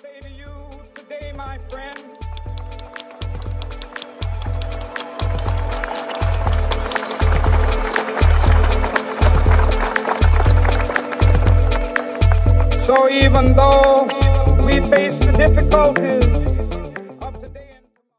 say to you today, my friend, so even though we face the difficulties